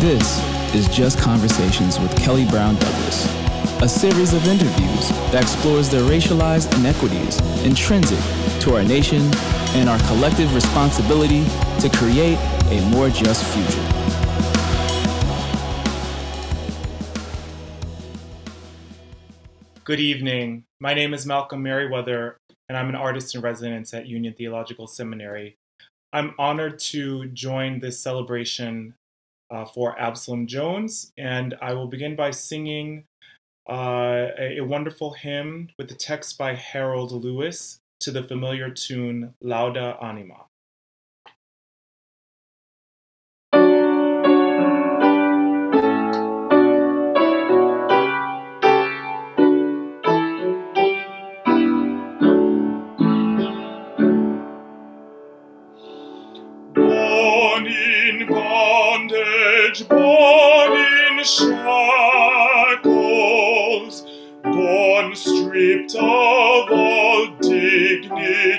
This is Just Conversations with Kelly Brown Douglas, a series of interviews that explores the racialized inequities intrinsic to our nation and our collective responsibility to create a more just future. Good evening. My name is Malcolm Merriweather, and I'm an artist in residence at Union Theological Seminary. I'm honored to join this celebration for Absalom Jones, and I will begin by singing a wonderful hymn with the text by Harold Lewis to the familiar tune, Lauda Anima. Born in shackles, born stripped of all dignity,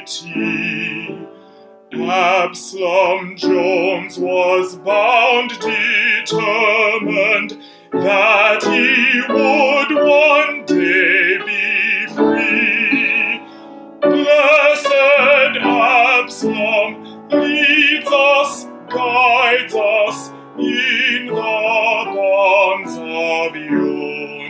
Absalom Jones was bound, determined that he would one day be free. Blessed Absalom leads us, guides us, in the bonds of unity.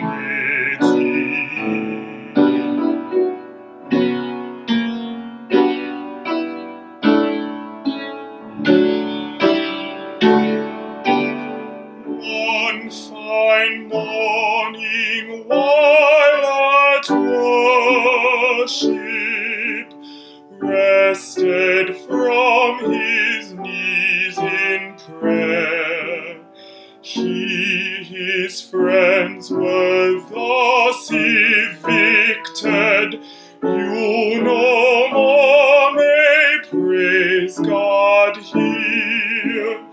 One fine morning while at worship, rested from his knees in prayer, he, his friends were thus evicted. You no more may praise God here.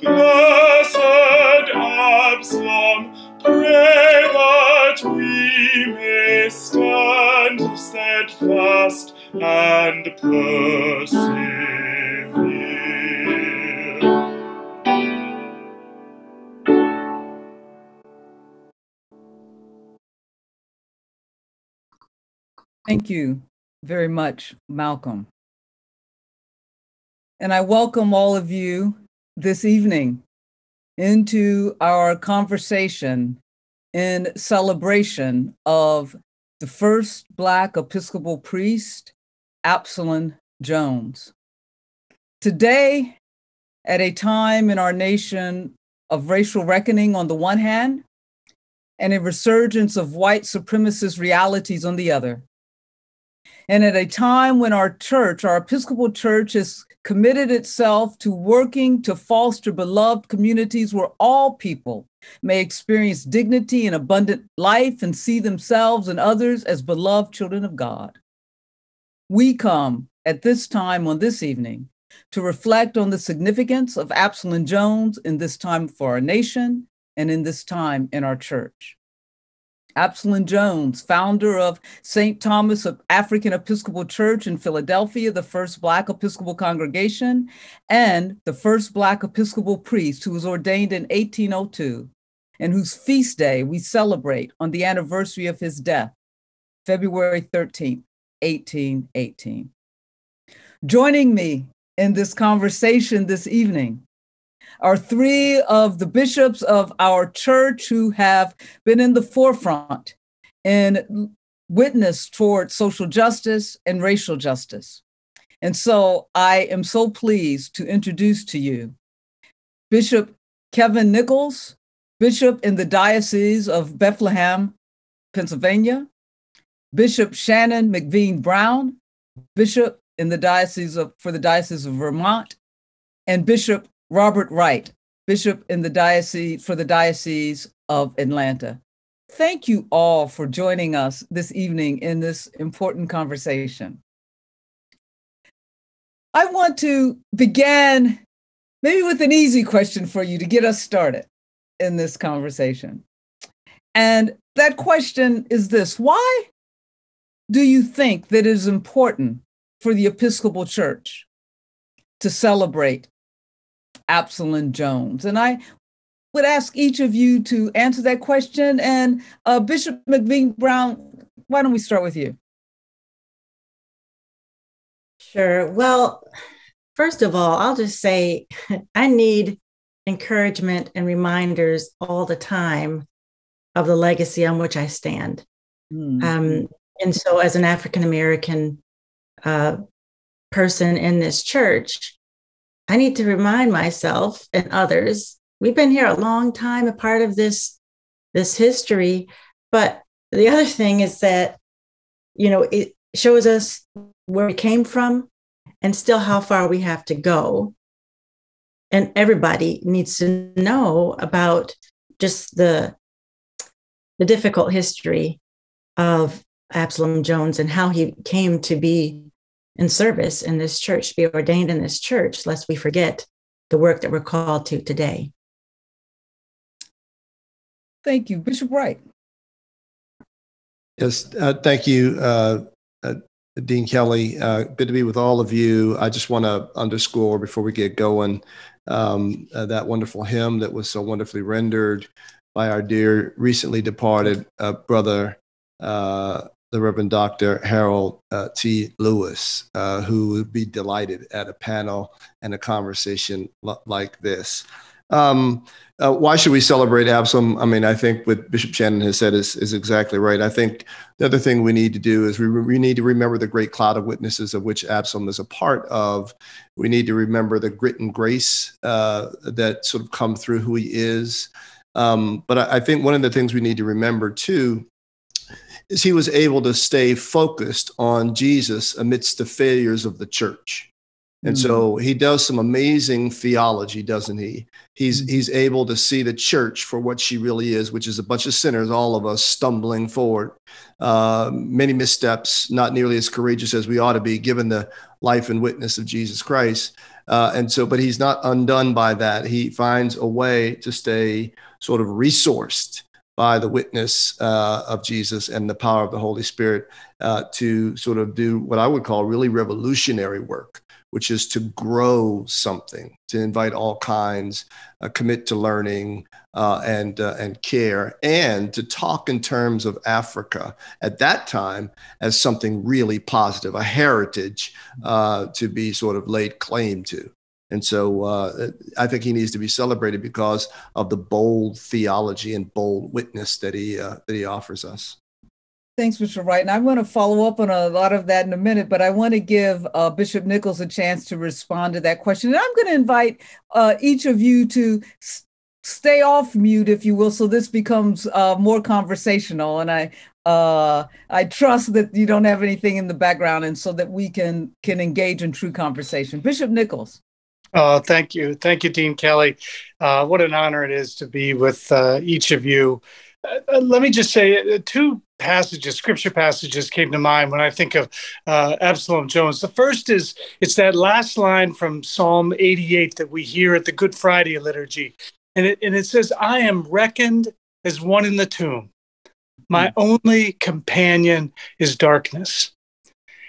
Blessed Absalom, pray that we may stand steadfast and persevere. Thank you very much, Malcolm. And I welcome all of you this evening into our conversation in celebration of the first Black Episcopal priest, Absalom Jones. Today, at a time in our nation of racial reckoning on the one hand, and a resurgence of white supremacist realities on the other, and at a time when our church, our Episcopal Church, has committed itself to working to foster beloved communities where all people may experience dignity and abundant life and see themselves and others as beloved children of God. We come at this time on this evening to reflect on the significance of Absalom Jones in this time for our nation and in this time in our church. Absalom Jones, founder of St. Thomas of African Episcopal Church in Philadelphia, the first Black Episcopal congregation, and the first Black Episcopal priest who was ordained in 1802, and whose feast day we celebrate on the anniversary of his death, February 13th, 1818. Joining me in this conversation this evening are three of the bishops of our church who have been in the forefront in witness toward social justice and racial justice. And so I am so pleased to introduce to you Bishop Kevin Nichols, bishop in the Diocese of Bethlehem, Pennsylvania, Bishop Shannon MacVean-Brown, bishop in the Diocese of Vermont, and Bishop Robert Wright, bishop in the diocese for the Diocese of Atlanta. Thank you all for joining us this evening in this important conversation. I want to begin maybe with an easy question for you to get us started in this conversation. And that question is this: why do you think that it is important for the Episcopal Church to celebrate Absalom Jones? And I would ask each of you to answer that question. And Bishop MacVean-Brown, why don't we start with you? Sure. Well, first of all, I'll just say I need encouragement and reminders all the time of the legacy on which I stand. Mm. And so as an African-American person in this church, I need to remind myself and others, we've been here a long time, a part of this history. But the other thing is that, you know, it shows us where we came from and still how far we have to go. And everybody needs to know about just the difficult history of Absalom Jones and how he came to be in service in this church, be ordained in this church, lest we forget the work that we're called to today. Thank you. Bishop Wright. Yes, thank you, Dean Kelly. Good to be with all of you. I just want to underscore before we get going that wonderful hymn that was so wonderfully rendered by our dear recently departed brother, the Reverend Dr. Harold T. Lewis, who would be delighted at a panel and a conversation like this. Why should we celebrate Absalom? I mean, I think what Bishop Shannon has said is exactly right. I think the other thing we need to do is we need to remember the great cloud of witnesses of which Absalom is a part of. We need to remember the grit and grace that sort of come through who he is. But I think one of the things we need to remember, too, is he was able to stay focused on Jesus amidst the failures of the church. And mm-hmm. so he does some amazing theology, doesn't he? He's able to see the church for what she really is, which is a bunch of sinners, all of us stumbling forward. Many missteps, not nearly as courageous as we ought to be, given the life and witness of Jesus Christ. And so, but he's not undone by that. He finds a way to stay sort of resourced by the witness of Jesus and the power of the Holy Spirit to sort of do what I would call really revolutionary work, which is to grow something, to invite all kinds, commit to learning and care, and to talk in terms of Africa at that time as something really positive, a heritage to be sort of laid claim to. And so I think he needs to be celebrated because of the bold theology and bold witness that he offers us. Thanks, Mr. Wright. And I'm going to follow up on a lot of that in a minute, but I want to give Bishop Nichols a chance to respond to that question. And I'm going to invite each of you to stay off mute, if you will, so this becomes more conversational. And I trust that you don't have anything in the background, and so that we can engage in true conversation. Bishop Nichols. Thank you. Thank you, Dean Kelly. What an honor it is to be with each of you. Let me just say two passages, scripture passages came to mind when I think of Absalom Jones. The first is, it's that last line from Psalm 88 that we hear at the Good Friday liturgy. And it says, I am reckoned as one in the tomb. My only companion is darkness.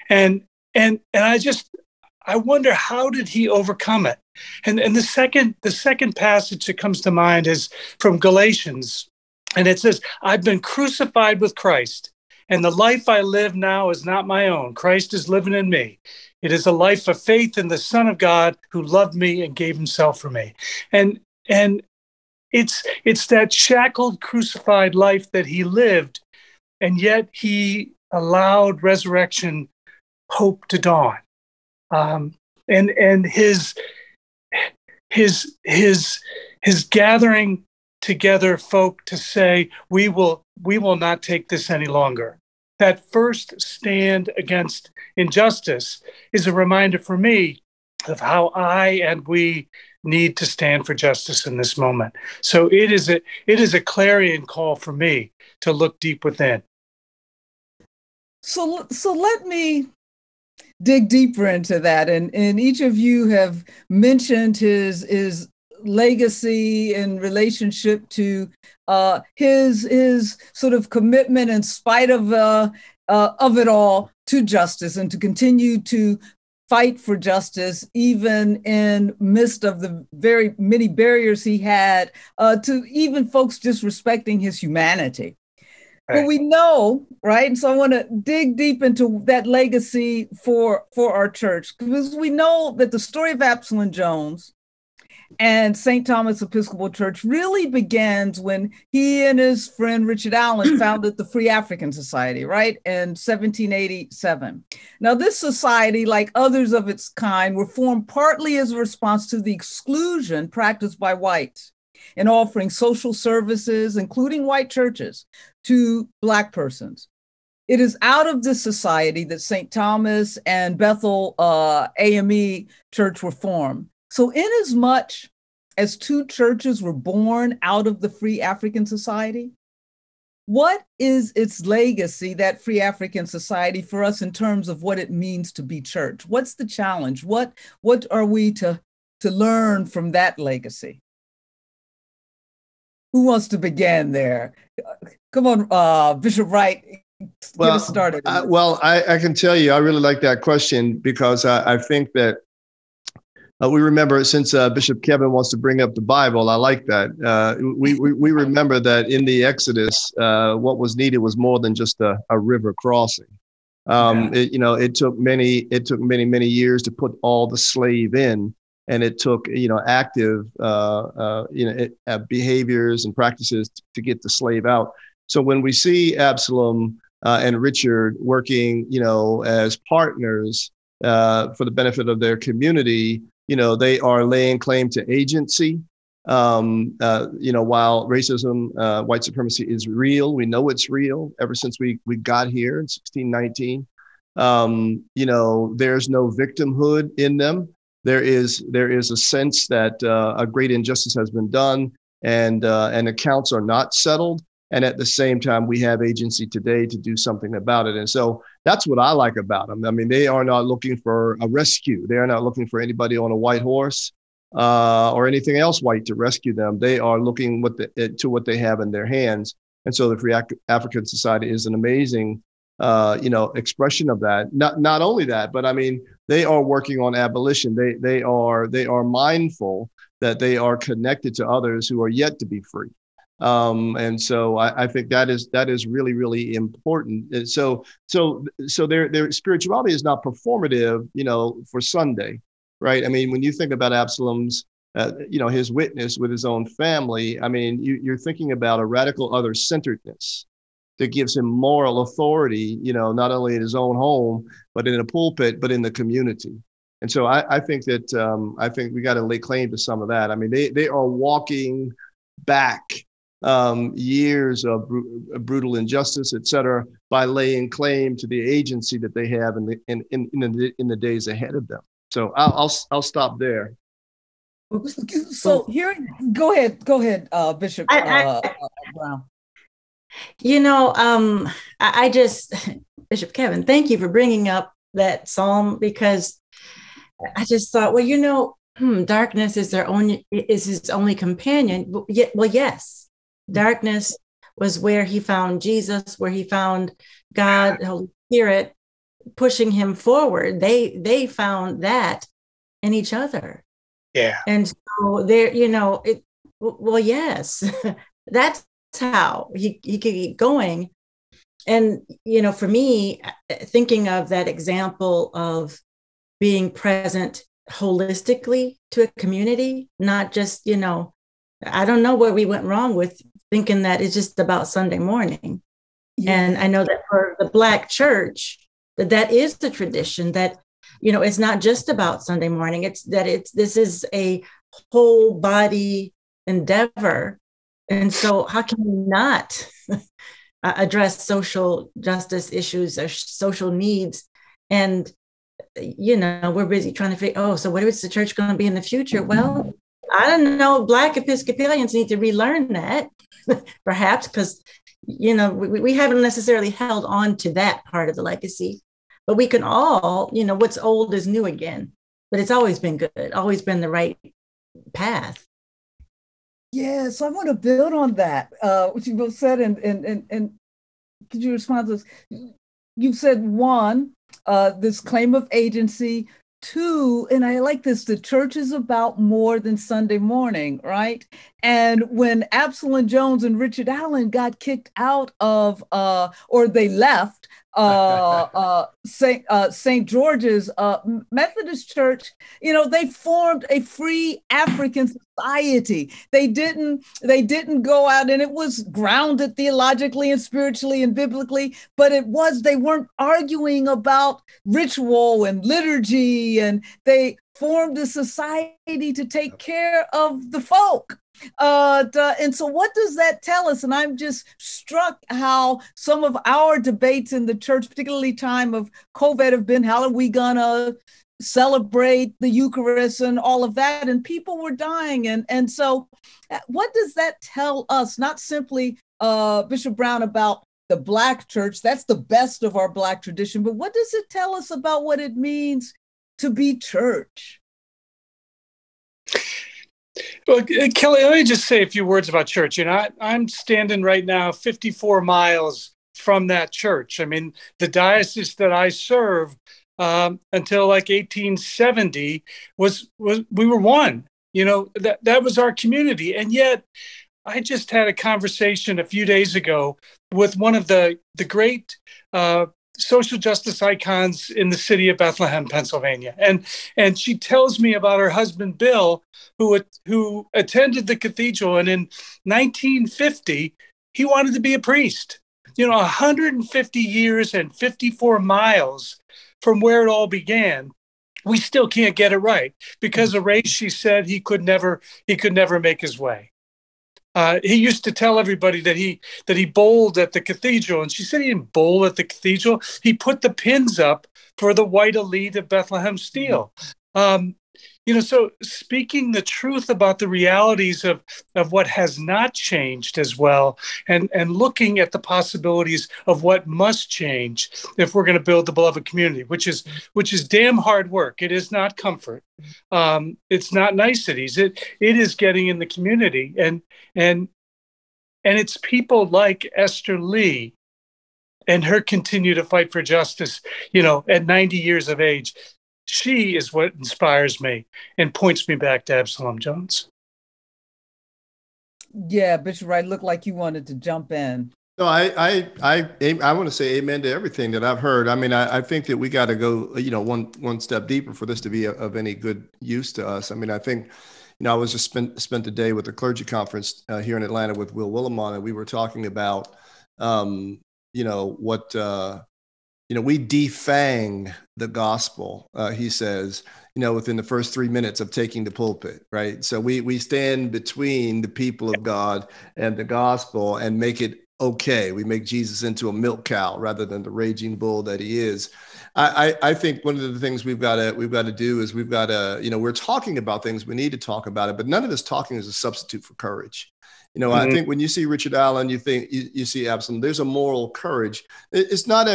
And I wonder, how did he overcome it? And the second passage that comes to mind is from Galatians. And it says, I've been crucified with Christ, and the life I live now is not my own. Christ is living in me. It is a life of faith in the Son of God who loved me and gave himself for me. And it's that shackled, crucified life that he lived, and yet he allowed resurrection hope to dawn. And his gathering together folk to say, we will not take this any longer. That first stand against injustice is a reminder for me of how I and we need to stand for justice in this moment. So it is a clarion call for me to look deep within. So let me dig deeper into that. And each of you have mentioned his legacy in relationship to his sort of commitment in spite of it all to justice, and to continue to fight for justice, even in midst of the very many barriers he had to even folks disrespecting his humanity. Right. But we know, right? And so I want to dig deep into that legacy for our church, because we know that the story of Absalom Jones and St. Thomas Episcopal Church really begins when he and his friend Richard Allen founded the Free African Society, right, in 1787. Now, this society, like others of its kind, were formed partly as a response to the exclusion practiced by whites in offering social services, including white churches, to Black persons. It is out of this society that St. Thomas and Bethel AME Church were formed. So inasmuch as two churches were born out of the Free African Society, what is its legacy, that Free African Society, for us in terms of what it means to be church? What's the challenge? What are we to learn from that legacy? Who wants to begin there? Come on, Bishop Wright. Well, get us started. I can tell you, I really like that question, because I think that we remember, since Bishop Kevin wants to bring up the Bible, I like that. We remember that in the Exodus, what was needed was more than just a river crossing. It took many years to put all the slave in, and it took active behaviors and practices to get the slave out. So when we see Absalom and Richard working, as partners for the benefit of their community, they are laying claim to agency. While racism, white supremacy is real, we know it's real ever since we got here in 1619. There's no victimhood in them. There is a sense that a great injustice has been done, and accounts are not settled. And at the same time, we have agency today to do something about it. And so that's what I like about them. I mean, they are not looking for a rescue. They are not looking for anybody on a white horse or anything else white to rescue them. They are looking to what they have in their hands. And so the Free African Society is an amazing, expression of that. Not only that, but I mean, they are working on abolition. They are mindful that they are connected to others who are yet to be free. And so I think that is really, really important. And so their spirituality is not performative, for Sunday, right? I mean, when you think about Absalom's, his witness with his own family, I mean, you're thinking about a radical other-centeredness that gives him moral authority, not only in his own home, but in a pulpit, but in the community. And so I think that, I think we got to lay claim to some of that. I mean, they are walking back years of brutal injustice, et cetera, by laying claim to the agency that they have in the days ahead of them. So I'll stop there. So here, go ahead, Bishop Brown. Bishop Kevin, thank you for bringing up that psalm, because I just thought, darkness is his only companion. Well, yes. Darkness was where he found Jesus, where he found God, Holy Spirit, pushing him forward. They found that in each other. Yeah. And so there, yes, that's how he could keep going. And, for me, thinking of that example of being present holistically to a community, not just, I don't know where we went wrong with thinking that it's just about Sunday morning. Yeah. And I know that for the Black church, that is the tradition, that, it's not just about Sunday morning. This is a whole body endeavor. And so how can we not address social justice issues or social needs? And, we're busy trying to figure, so what is the church going to be in the future? Well, I don't know. Black Episcopalians need to relearn that, perhaps, because, we haven't necessarily held on to that part of the legacy. But we can all, what's old is new again. But it's always been good, always been the right path. Yes, I want to build on that, what you both said. And could you respond to this? You've said, one, this claim of agency Two, and I like this, the church is about more than Sunday morning, right? And when Absalom Jones and Richard Allen got kicked out of, or they left St. George's Methodist Church, you know, they formed a Free African Society. They didn't go out, and it was grounded theologically and spiritually and biblically, but it was, they weren't arguing about ritual and liturgy, and they formed a society to take care of the folk. And so what does that tell us? And I'm just struck how some of our debates in the church, particularly time of COVID, have been, how are we gonna celebrate the Eucharist and all of that? And people were dying. And so what does that tell us? Not simply, Bishop Brown, about the Black church, that's the best of our Black tradition, but what does it tell us about what it means to be church? Well, Kelly, let me just say a few words about church. You know, I'm standing right now 54 miles from that church. I mean, the diocese that I serve until like 1870 was we were one. You know, that was our community. And yet I just had a conversation a few days ago with one of the great social justice icons in the city of Bethlehem, Pennsylvania. And she tells me about her husband, Bill, who attended the cathedral. And in 1950, he wanted to be a priest. You know, 150 years and 54 miles from where it all began, we still can't get it right. Because of race, she said he could never make his way. He used to tell everybody that he bowled at the cathedral, and she said he didn't bowl at the cathedral. He put the pins up for the white elite of Bethlehem Steel. You know, so speaking the truth about the realities of what has not changed as well, and looking at the possibilities of what must change if we're going to build the beloved community, which is damn hard work. It is not comfort. It's not niceties. It is getting in the community, and it's people like Esther Lee and her continue to fight for justice. You know, at 90 years of age. She is what inspires me and points me back to Absalom Jones. Yeah, Bishop Wright, looked like you wanted to jump in. No, I want to say amen to everything that I've heard. I mean, I think that we got to go, you know, one step deeper for this to be of any good use to us. I mean, I think, you know, I was just spent a day with a clergy conference here in Atlanta with Will Willimon, and we were talking about, you know, what. You know, we defang the gospel, he says, you know, within the first 3 minutes of taking the pulpit, right? So we stand between the people of God and the gospel and make it okay. We make Jesus into a milk cow rather than the raging bull that he is. I think one of the things we've got to do is you know, we're talking about things, we need to talk about it, but none of this talking is a substitute for courage. You know, mm-hmm. I think when you see Richard Allen, you see Absalom. There's a moral courage. It's not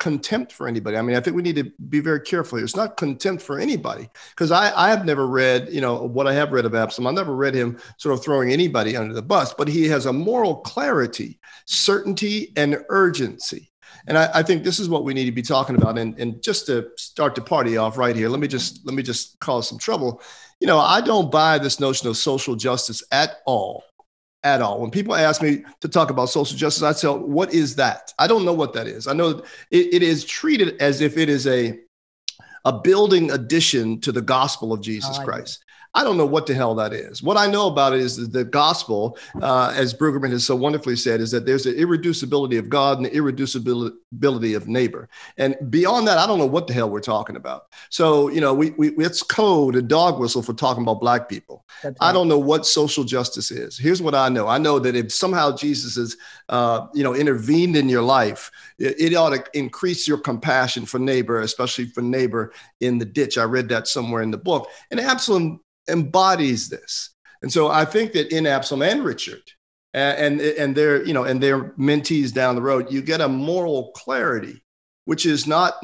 contempt for anybody. I mean, I think we need to be very careful here. It's not contempt for anybody, because I have never read, you know, what I have read of Absalom. I never read him sort of throwing anybody under the bus, but he has a moral clarity, certainty, and urgency. And I think this is what we need to be talking about. And just to start the party off right here, let me just cause some trouble. You know, I don't buy this notion of social justice at all, at all. When people ask me to talk about social justice, I tell, what is that? I don't know what that is. I know it is treated as if it is a building addition to the gospel of Jesus Christ. I don't know what the hell that is. What I know about it is the gospel, as Brueggemann has so wonderfully said, is that there's the irreducibility of God and the irreducibility of neighbor. And beyond that, I don't know what the hell we're talking about. So, you know, it's code and dog whistle for talking about Black people. Right. I don't know what social justice is. Here's what I know. I know that if somehow Jesus has, you know, intervened in your life, it ought to increase your compassion for neighbor, especially for neighbor in the ditch. I read that somewhere in the book. And Absalom embodies this. And so I think that in Absalom and Richard and their, you know, and their mentees down the road, you get a moral clarity, which is not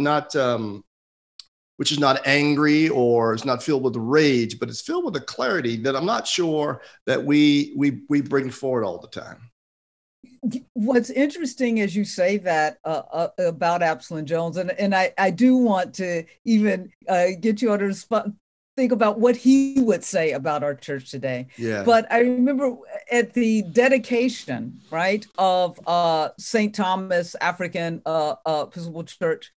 angry, or is not filled with rage, but it's filled with a clarity that I'm not sure that we bring forward all the time. What's interesting as you say that about Absalom Jones, and I do want to even get you on the spot, think about what he would say about our church today. Yeah. But I remember at the dedication, right, of St. Thomas African Episcopal Church,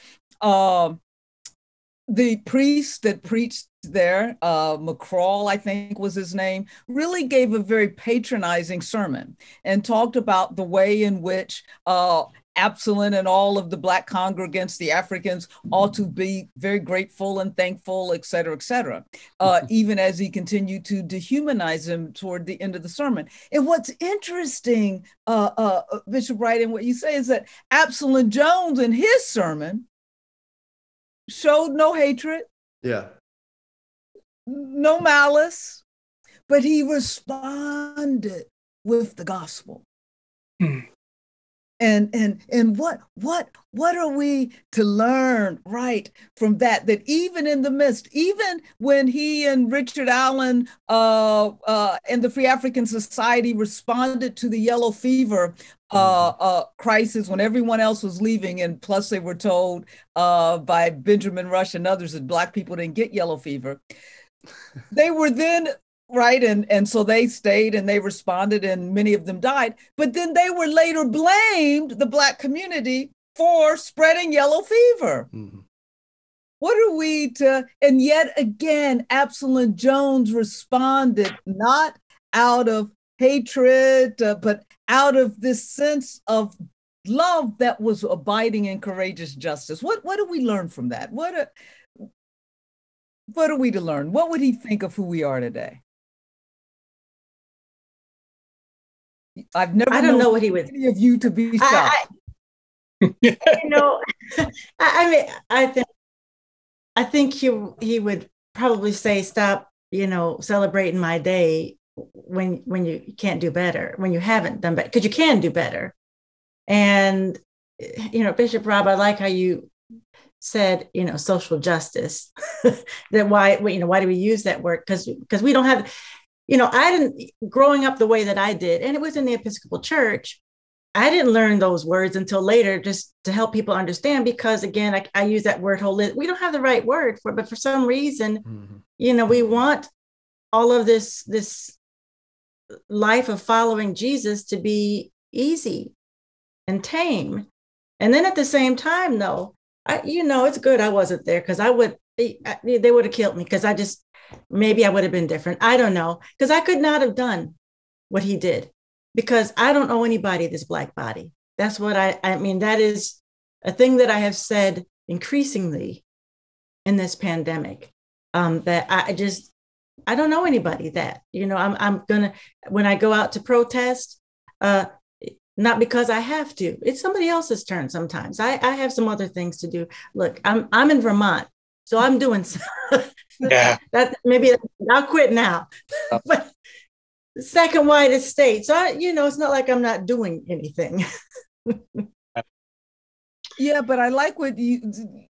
the priest that preached there, McCraw, I think was his name, really gave a very patronizing sermon and talked about the way in which Absalom and all of the Black congregants, the Africans, ought to be very grateful and thankful, et cetera, even as he continued to dehumanize him toward the end of the sermon. And what's interesting, Bishop Wright, and what you say is that Absalom Jones in his sermon showed no hatred, no malice, but he responded with the gospel. And what are we to learn, right, from that? That even in the midst, even when he and Richard Allen and the Free African Society responded to the yellow fever crisis when everyone else was leaving, and plus they were told by Benjamin Rush and others that Black people didn't get yellow fever, they were then... Right. And so they stayed and they responded and many of them died. But then they were later blamed, the Black community, for spreading yellow fever. Mm-hmm. What are we to? And yet again, Absalom Jones responded not out of hatred, but out of this sense of love that was abiding and courageous justice. What do we learn from that? What are we to learn? What would he think of who we are today? I've never. I don't know what he would. Any of you to be shocked. I think he would probably say, "Stop, celebrating my day when you can't do better, when you haven't done better, because you can do better." And Bishop Rob, I like how you said, social justice. That why do we use that word? Because we don't have. I didn't, growing up the way that I did, and it was in the Episcopal Church, I didn't learn those words until later just to help people understand, because again, I use that word holistic. We don't have the right word for it, but for some reason, we want all of this life of following Jesus to be easy and tame. And then at the same time, though, it's good I wasn't there, because they would have killed me, because maybe I would have been different. I don't know, because I could not have done what he did, because I don't owe anybody this Black body. That's what I mean. That is a thing that I have said increasingly in this pandemic, that I don't owe anybody that. I'm gonna, when I go out to protest, not because I have to. It's somebody else's turn sometimes. I have some other things to do. Look, I'm in Vermont. So I'm doing something. Yeah. That maybe I'll quit now. But second widest state. So it's not like I'm not doing anything. Yeah, but I like what you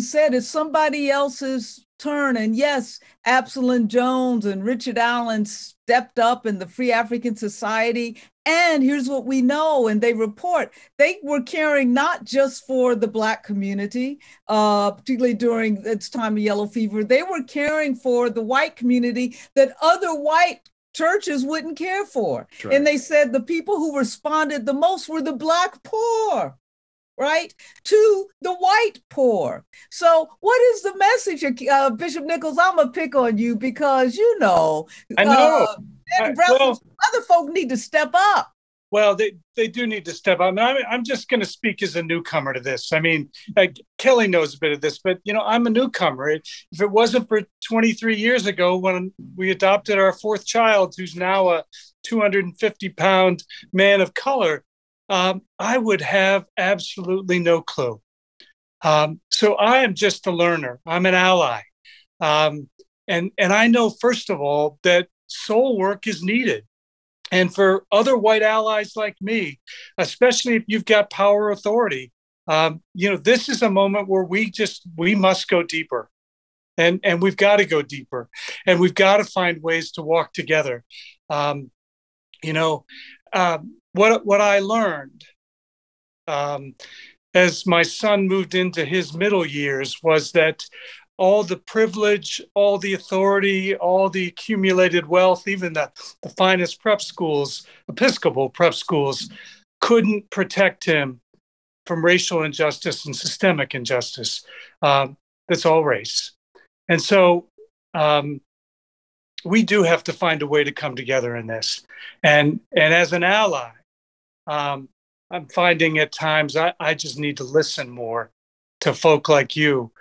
said. It's somebody else's turn. And yes, Absalom Jones and Richard Allen stepped up in the Free African Society. And here's what we know, and they report, they were caring not just for the Black community, particularly during its time of yellow fever, they were caring for the white community that other white churches wouldn't care for. Right. And they said the people who responded the most were the Black poor, right, to the white poor. So what is the message? Bishop Nichols, I'm going to pick on you because, I know. Other folk need to step up. Well, they do need to step up. I'm just going to speak as a newcomer to this. Kelly knows a bit of this, but, I'm a newcomer. If it wasn't for 23 years ago when we adopted our fourth child, who's now a 250-pound man of color, I would have absolutely no clue. So I am just a learner. I'm an ally. And I know, first of all, that soul work is needed. And for other white allies like me, especially if you've got power authority, this is a moment where we must go deeper. And we've got to go deeper. And we've got to find ways to walk together. what I learned as my son moved into his middle years was that all the privilege, all the authority, all the accumulated wealth, even the finest prep schools, Episcopal prep schools, couldn't protect him from racial injustice and systemic injustice. That's all race. And so we do have to find a way to come together in this. And as an ally, I'm finding at times I just need to listen more to folk like you,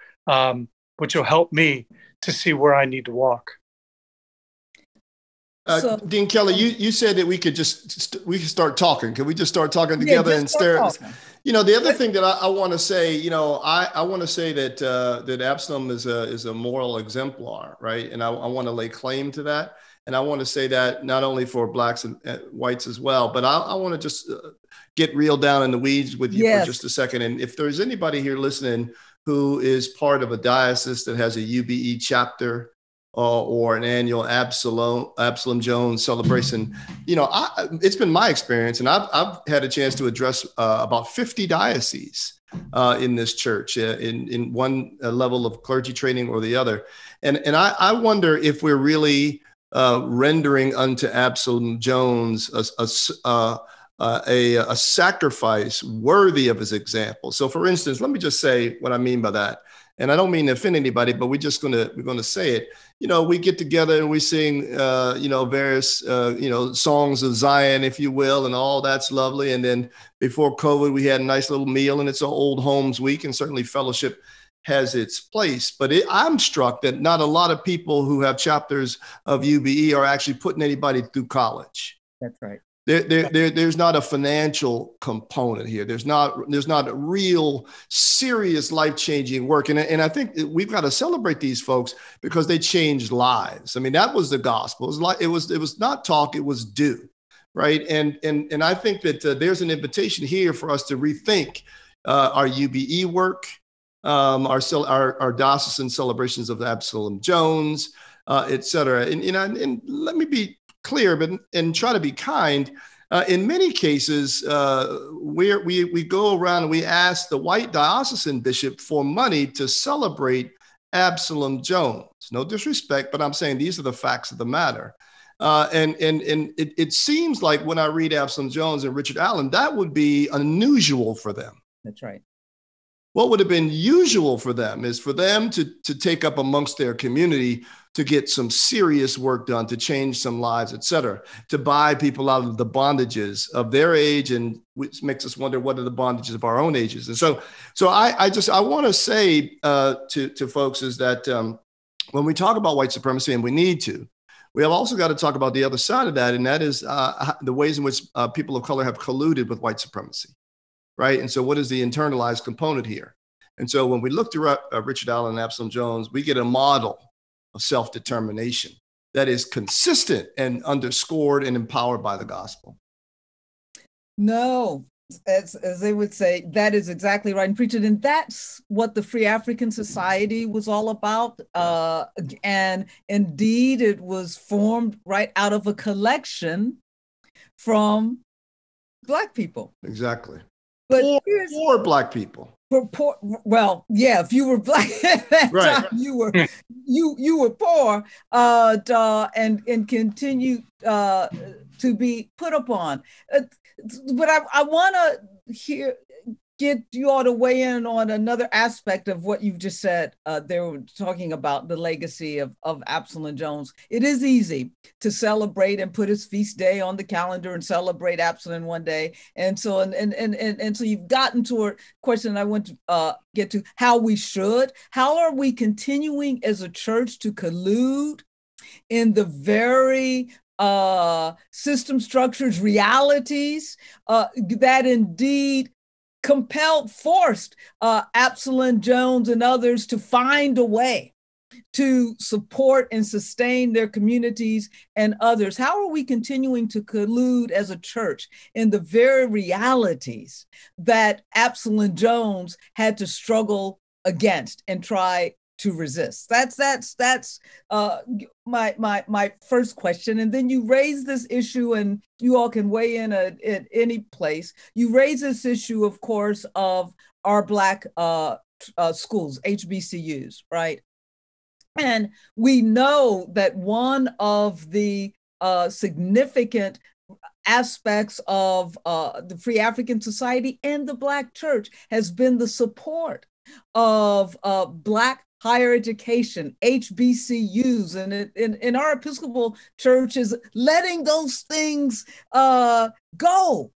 which will help me to see where I need to walk. Dean Kelly, you said that we could start talking. Can we just start talking together and stare? You know, the other thing that I want to say, you know, I want to say that that Absalom is a moral exemplar, right? And I want to lay claim to that. And I want to say that not only for blacks and whites as well, but I want to just get real down in the weeds with you for just a second. And if there's anybody here listening who is part of a diocese that has a UBE chapter or an annual Absalom Jones celebration, you know, it's been my experience, and I've had a chance to address about 50 dioceses in this church in one level of clergy training or the other. And I wonder if we're really rendering unto Absalom Jones a sacrifice worthy of his example. So for instance, let me just say what I mean by that. And I don't mean to offend anybody, but we're going to say it. You know, we get together and we sing, you know, various, you know, songs of Zion, if you will, and all that's lovely. And then before COVID, we had a nice little meal, and it's an old homes week, and certainly fellowship has its place. But I'm struck that not a lot of people who have chapters of UBE are actually putting anybody through college. That's right. There's not a financial component here. There's not a real serious life-changing work. And I think we've got to celebrate these folks because they changed lives. I mean, that was the gospel. It was not talk, it was do, right? And I think that there's an invitation here for us to rethink our UBE work, our diocesan celebrations of Absalom Jones, et cetera. And let me be clear, but and try to be kind. In many cases, we go around and we ask the white diocesan bishop for money to celebrate Absalom Jones. No disrespect, but I'm saying these are the facts of the matter. And it seems like when I read Absalom Jones and Richard Allen, that would be unusual for them. That's right. What would have been usual for them is for them to take up amongst their community to get some serious work done, to change some lives, et cetera, to buy people out of the bondages of their age, and which makes us wonder what are the bondages of our own ages. And so I want to say to folks is that when we talk about white supremacy, and we need to, we have also got to talk about the other side of that, and that is the ways in which people of color have colluded with white supremacy. Right. And so what is the internalized component here? And so when we look through Richard Allen and Absalom Jones, we get a model of self-determination that is consistent and underscored and empowered by the gospel. No, as they would say, that is exactly right. And preach it. And that's what the Free African Society was all about. And indeed, it was formed right out of a collection from Black people. Exactly. But poor Black people. Well, yeah, if you were Black at that right. time, you were poor and continued to be put upon. But I want to get you all to weigh in on another aspect of what you've just said. They were talking about the legacy of Absalom Jones. It is easy to celebrate and put his feast day on the calendar and celebrate Absalom one day. And so, and so you've gotten to a question I want to get to, how we should, how are we continuing as a church to collude in the very system structures, realities that indeed compelled, forced Absalom Jones and others to find a way to support and sustain their communities and others. How are we continuing to collude as a church in the very realities that Absalom Jones had to struggle against and try to resist? That's my first question. And then you raise this issue, and you all can weigh in at any place. You raise this issue, of course, of our Black schools, HBCUs, right? And we know that one of the significant aspects of the Free African Society and the Black Church has been the support of Black higher education, HBCUs, and in our Episcopal Church is letting those things go.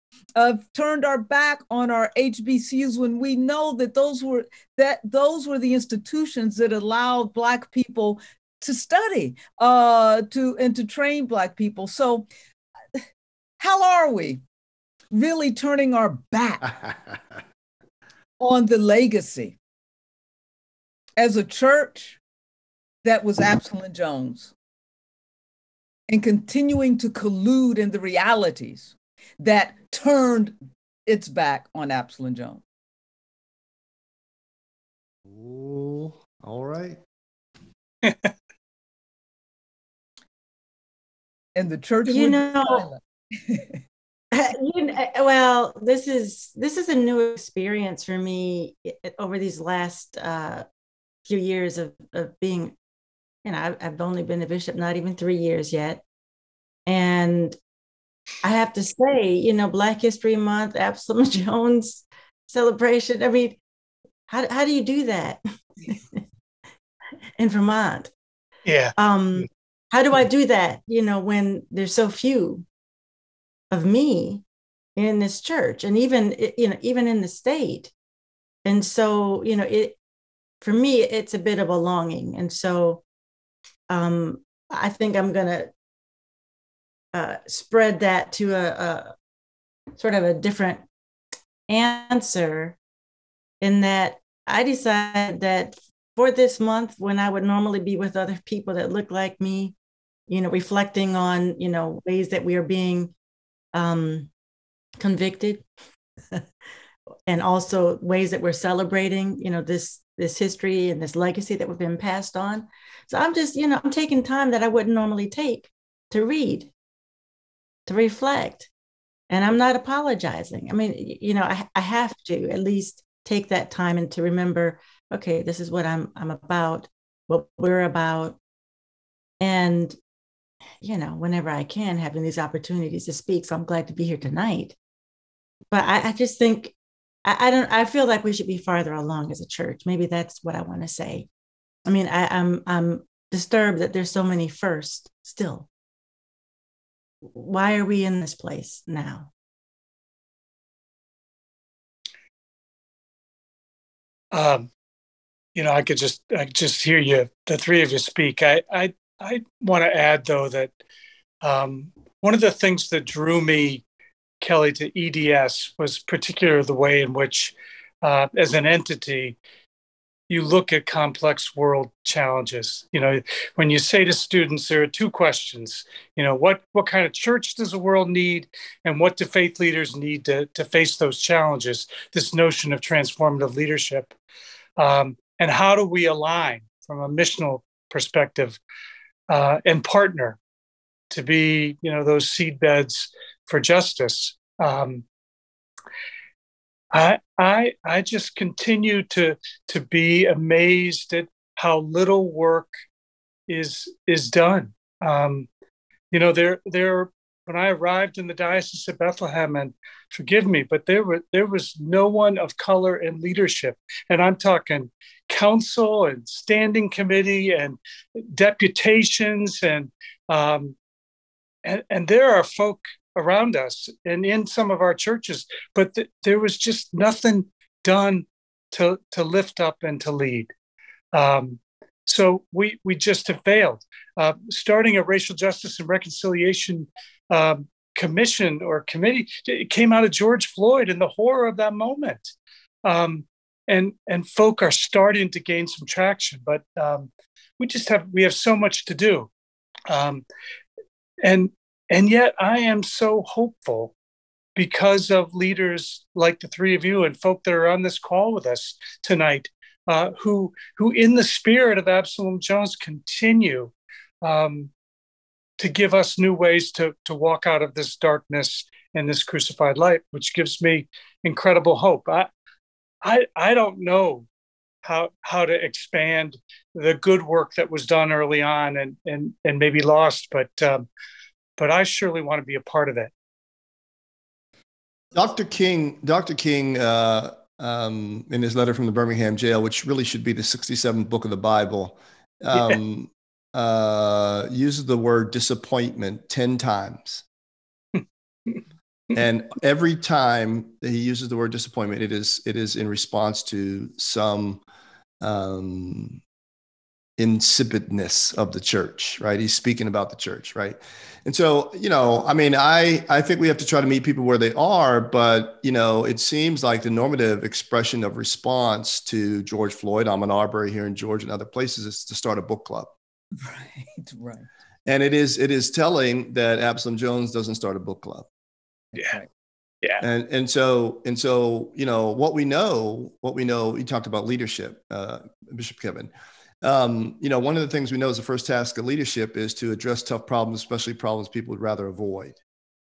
Turned our back on our HBCUs when we know that those were the institutions that allowed Black people to study, to train Black people. So how are we really turning our back on the legacy as a church that was Absalom Jones, and continuing to collude in the realities that turned its back on Absalom Jones? Ooh, all right. And the church, well, this is a new experience for me over these last few years of being, I've only been a bishop, not even 3 years yet. And I have to say, Black History Month, Absalom Jones celebration. I mean, how do you do that in Vermont? Yeah. How do I do that, when there's so few of me in this church, and even, even in the state? And so, for me, it's a bit of a longing. And so I think I'm going to spread that to a sort of a different answer, in that I decided that for this month, when I would normally be with other people that look like me, reflecting on, ways that we are being convicted and also ways that we're celebrating, this history and this legacy that we've been passed on. So I'm just, I'm taking time that I wouldn't normally take to read, to reflect, and I'm not apologizing. I mean, I have to at least take that time and to remember, okay, this is what I'm about, what we're about. And, whenever I can, having these opportunities to speak. So I'm glad to be here tonight. But I just think, I feel like we should be farther along as a church. Maybe that's what I want to say. I mean, I'm disturbed that there's so many firsts still. Why are we in this place now? I could just hear you, the three of you speak. I want to add, though, that one of the things that drew me, Kelly, to EDS was particularly the way in which, as an entity, you look at complex world challenges. When you say to students, there are two questions, what kind of church does the world need, and what do faith leaders need to face those challenges? This notion of transformative leadership, and how do we align from a missional perspective and partner to be, those seedbeds for justice. I just continue to be amazed at how little work is done. When I arrived in the Diocese of Bethlehem, and forgive me, but there was no one of color in leadership, and I'm talking council and standing committee and deputations, and there are folk around us and in some of our churches, but there was just nothing done to lift up and to lead. So we just have failed. Starting a racial justice and reconciliation commission or committee, it came out of George Floyd and the horror of that moment. And folk are starting to gain some traction, but we have so much to do. And yet I am so hopeful because of leaders like the three of you and folk that are on this call with us tonight who in the spirit of Absalom Jones continue to give us new ways to walk out of this darkness and this crucified light, which gives me incredible hope. I don't know how to expand the good work that was done early on and maybe lost, but I surely want to be a part of it. Dr. King, in his letter from the Birmingham jail, which really should be the 67th book of the Bible, uses the word disappointment 10 times. And every time that he uses the word disappointment, it is in response to some insipidness of the church, right? He's speaking about the church, right? And so, you know, I mean, I think we have to try to meet people where they are, but, you know, it seems like the normative expression of response to George Floyd, Ahmaud Arbery here in Georgia and other places, is to start a book club. Right. And it is telling that Absalom Jones doesn't start a book club. Yeah. Yeah. And so, you know, what we know, you talked about leadership, Bishop Kevin, you know, one of the things we know is the first task of leadership is to address tough problems, especially problems people would rather avoid.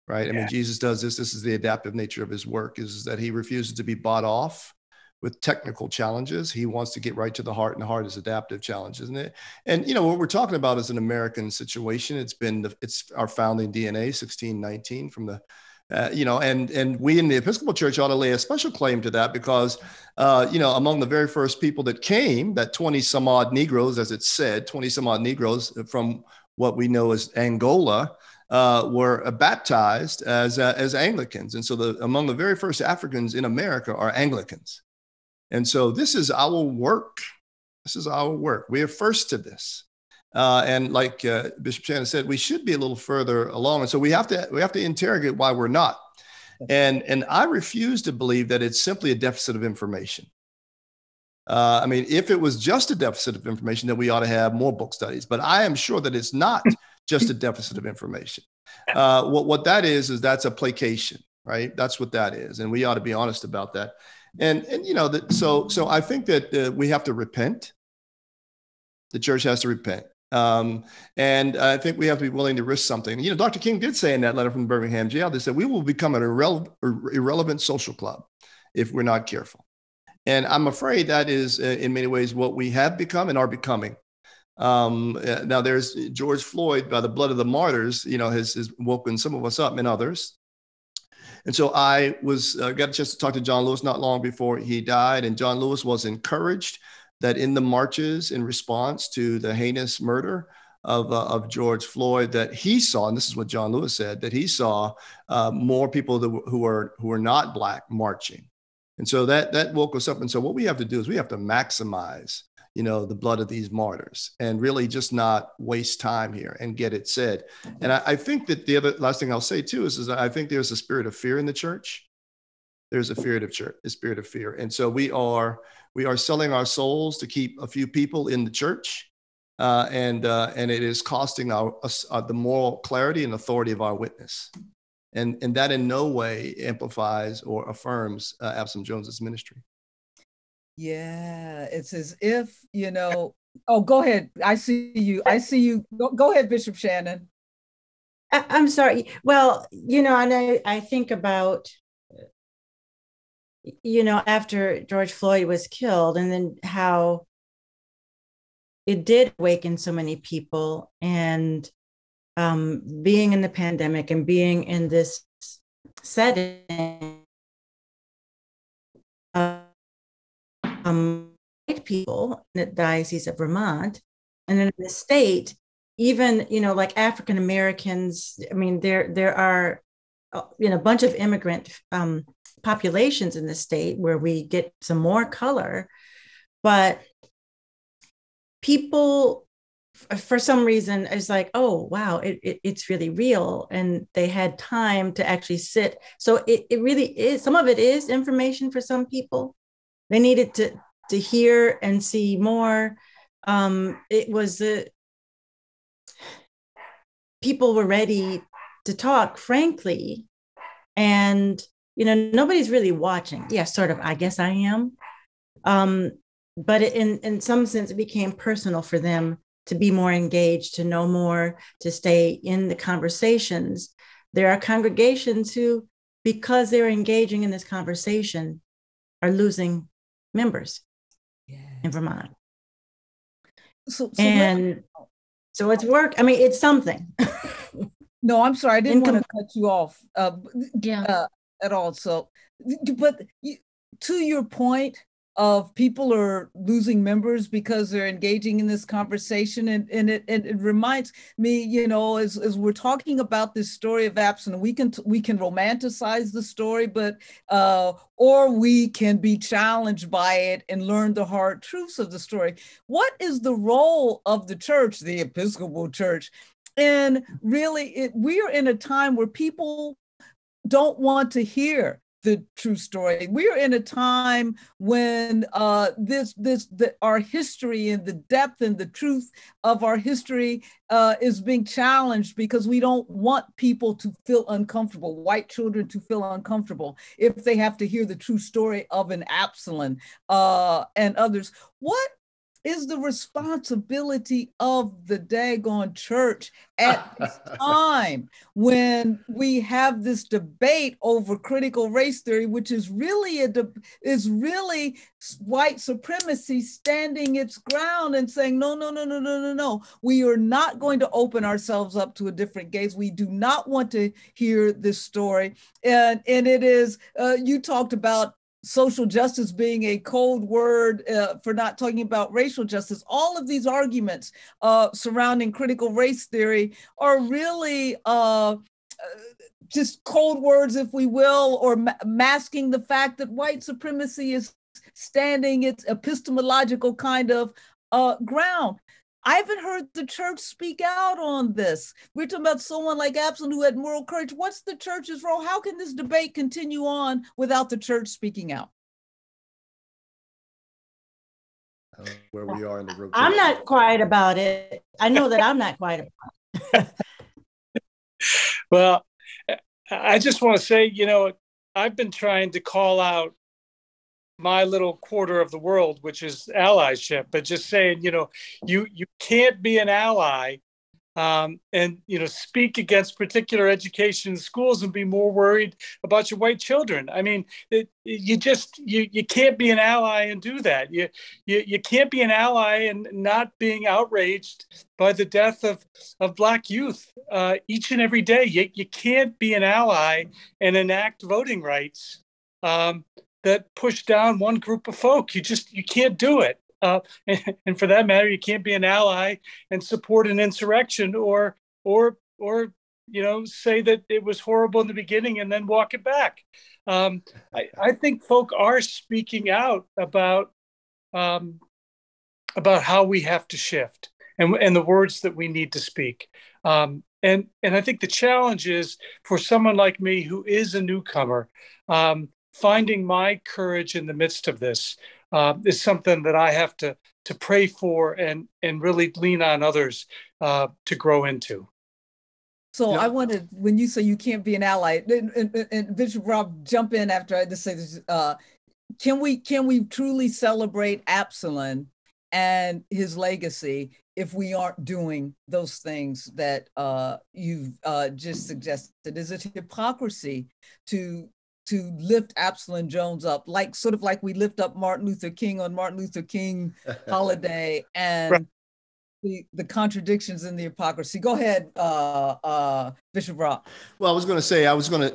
Right. I mean, Jesus does this. This is the adaptive nature of his work, is that he refuses to be bought off with technical challenges. He wants to get right to the heart, and the heart is adaptive challenge, isn't it? And, you know, what we're talking about is an American situation. It's our founding DNA, 1619 from the, you know, and we in the Episcopal Church ought to lay a special claim to that because, you know, among the very first people that came, that 20-some-odd Negroes, as it said, 20-some-odd Negroes from what we know as Angola, were baptized as Anglicans. And so among the very first Africans in America are Anglicans. And so this is our work. This is our work. We are first to this. And like Bishop Shannon said, we should be a little further along. And so we have to interrogate why we're not. And I refuse to believe that it's simply a deficit of information. I mean, if it was just a deficit of information, then we ought to have more book studies. But I am sure that it's not just a deficit of information. What that is that's a placation, right? That's what that is. And we ought to be honest about that. And you know, so I think that we have to repent. The church has to repent. And I think we have to be willing to risk something. You know, Dr. King did say in that letter from Birmingham jail, they said, we will become an irrelevant social club if we're not careful. And I'm afraid that is in many ways what we have become and are becoming. Now there's George Floyd, by the blood of the martyrs, you know, has woken some of us up and others. And so I got a chance to talk to John Lewis not long before he died. And John Lewis was encouraged that in the marches in response to the heinous murder of George Floyd, that he saw, and this is what John Lewis said, that he saw more people who are not Black marching. And so that woke us up. And so what we have to do is we have to maximize, you know, the blood of these martyrs and really just not waste time here and get it said. And I think that the other last thing I'll say too is that I think there's a spirit of fear in the church. There's a spirit of fear. And so we are selling our souls to keep a few people in the church. And it is costing the moral clarity and authority of our witness. And that in no way amplifies or affirms Absalom Jones's ministry. Yeah. It's as if, you know, oh, go ahead. I see you. Go ahead, Bishop Shannon. I'm sorry. Well, you know, and I think about, you know, after George Floyd was killed, and then how it did awaken so many people, and being in the pandemic and being in this setting, white people in the Diocese of Vermont, and in the state, even, you know, like African Americans. I mean, there are, you know, a bunch of immigrant populations in the state where we get some more color, but people for some reason is like, oh wow, it's really real, and they had time to actually sit. So it really is, some of it is information for some people. They needed to hear and see more. It was people were ready to talk frankly, and you know, nobody's really watching. Yeah, sort of, I guess I am. But in some sense, it became personal for them to be more engaged, to know more, to stay in the conversations. There are congregations who, because they're engaging in this conversation, are losing members in Vermont. So it's work. I mean, it's something. No, I'm sorry. I didn't want to cut you off at all. So, but to your point of people are losing members because they're engaging in this conversation. And it reminds me, you know, as we're talking about this story of Absalom, we can romanticize the story, but or we can be challenged by it and learn the hard truths of the story. What is the role of the church, the Episcopal Church? And really, we are in a time where people don't want to hear the true story. We're in a time when our history and the depth and the truth of our history is being challenged because we don't want people to feel uncomfortable, white children to feel uncomfortable if they have to hear the true story of an Absalom and others. What is the responsibility of the daggone church at this time when we have this debate over critical race theory, which is really really white supremacy standing its ground and saying, no, we are not going to open ourselves up to a different gaze. We do not want to hear this story. And it is, you talked about social justice being a cold word for not talking about racial justice. All of these arguments surrounding critical race theory are really just cold words, if we will, or masking the fact that white supremacy is standing its epistemological kind of ground. I haven't heard the church speak out on this. We're talking about someone like Absalom who had moral courage. What's the church's role? How can this debate continue on without the church speaking out? Where we are in the rotation. I'm not quiet about it. I know that I'm not quiet about it. Well, I just want to say, you know, I've been trying to call out my little quarter of the world, which is allyship, but just saying, you know, you can't be an ally and, you know, speak against particular education in schools and be more worried about your white children. I mean, you can't be an ally and do that. You can't be an ally and not being outraged by the death of Black youth each and every day. You can't be an ally and enact voting rights that push down one group of folk. You can't do it. And for that matter, you can't be an ally and support an insurrection or you know, say that it was horrible in the beginning and then walk it back. I think folk are speaking out about how we have to shift and the words that we need to speak. And I think the challenge is for someone like me who is a newcomer, finding my courage in the midst of this is something that I have to pray for and really lean on others to grow into. So I wanted, when you say you can't be an ally, and Bishop Rob, jump in after I just say this. Can we truly celebrate Absalom and his legacy if we aren't doing those things that you've just suggested? Is it hypocrisy to lift Absalom Jones up, like sort of like we lift up Martin Luther King on Martin Luther King holiday, and right. the contradictions and the hypocrisy? Go ahead, Bishop Rob. Well, I was going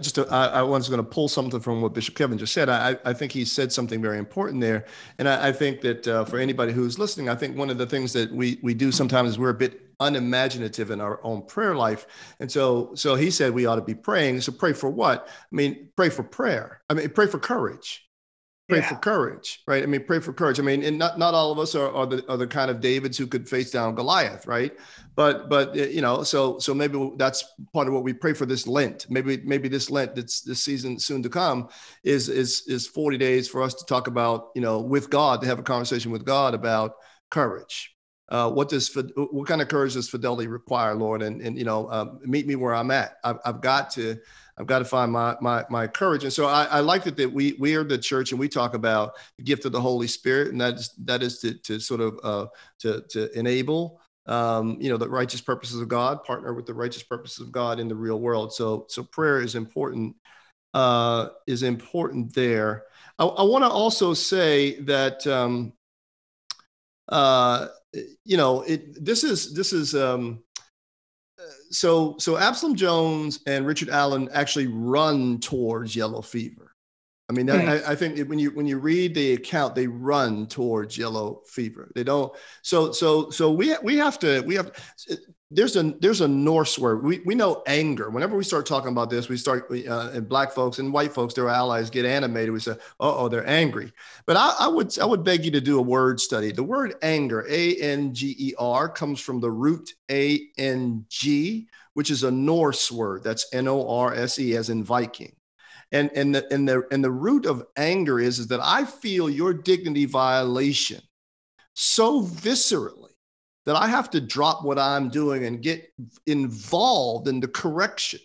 to pull something from what Bishop Kevin just said. I think he said something very important there. And I think that for anybody who's listening, I think one of the things that we do sometimes is we're a bit unimaginative in our own prayer life. And so he said we ought to be praying. So pray for what? I mean, pray for prayer. I mean, pray for courage. Pray for courage, right? I mean, pray for courage. I mean, and not all of us are the kind of Davids who could face down Goliath, right? But you know, so maybe that's part of what we pray for this Lent. Maybe this Lent, this season soon to come, is 40 days for us to talk about, you know, with God, to have a conversation with God about courage. What kind of courage does fidelity require, Lord? And you know, meet me where I'm at. I've got to find my courage. And so I like that we are the church, and we talk about the gift of the Holy Spirit, and that is to sort of to enable you know, the righteous purposes of God, partner with the righteous purposes of God in the real world. So prayer is important. There. I want to also say that. You know, this is so Absalom Jones and Richard Allen actually run towards yellow fever. I mean, nice. I think when you read the account, they run towards yellow fever. They don't. So we have. There's a Norse word. We know anger. Whenever we start talking about this, and black folks and white folks, their allies, get animated. We say, oh, they're angry. But I would beg you to do a word study. The word anger, A-N-G-E-R, comes from the root A-N-G, which is a Norse word. That's N-O-R-S-E, as in Viking. And the root of anger is that I feel your dignity violation so viscerally that I have to drop what I'm doing and get involved in the correction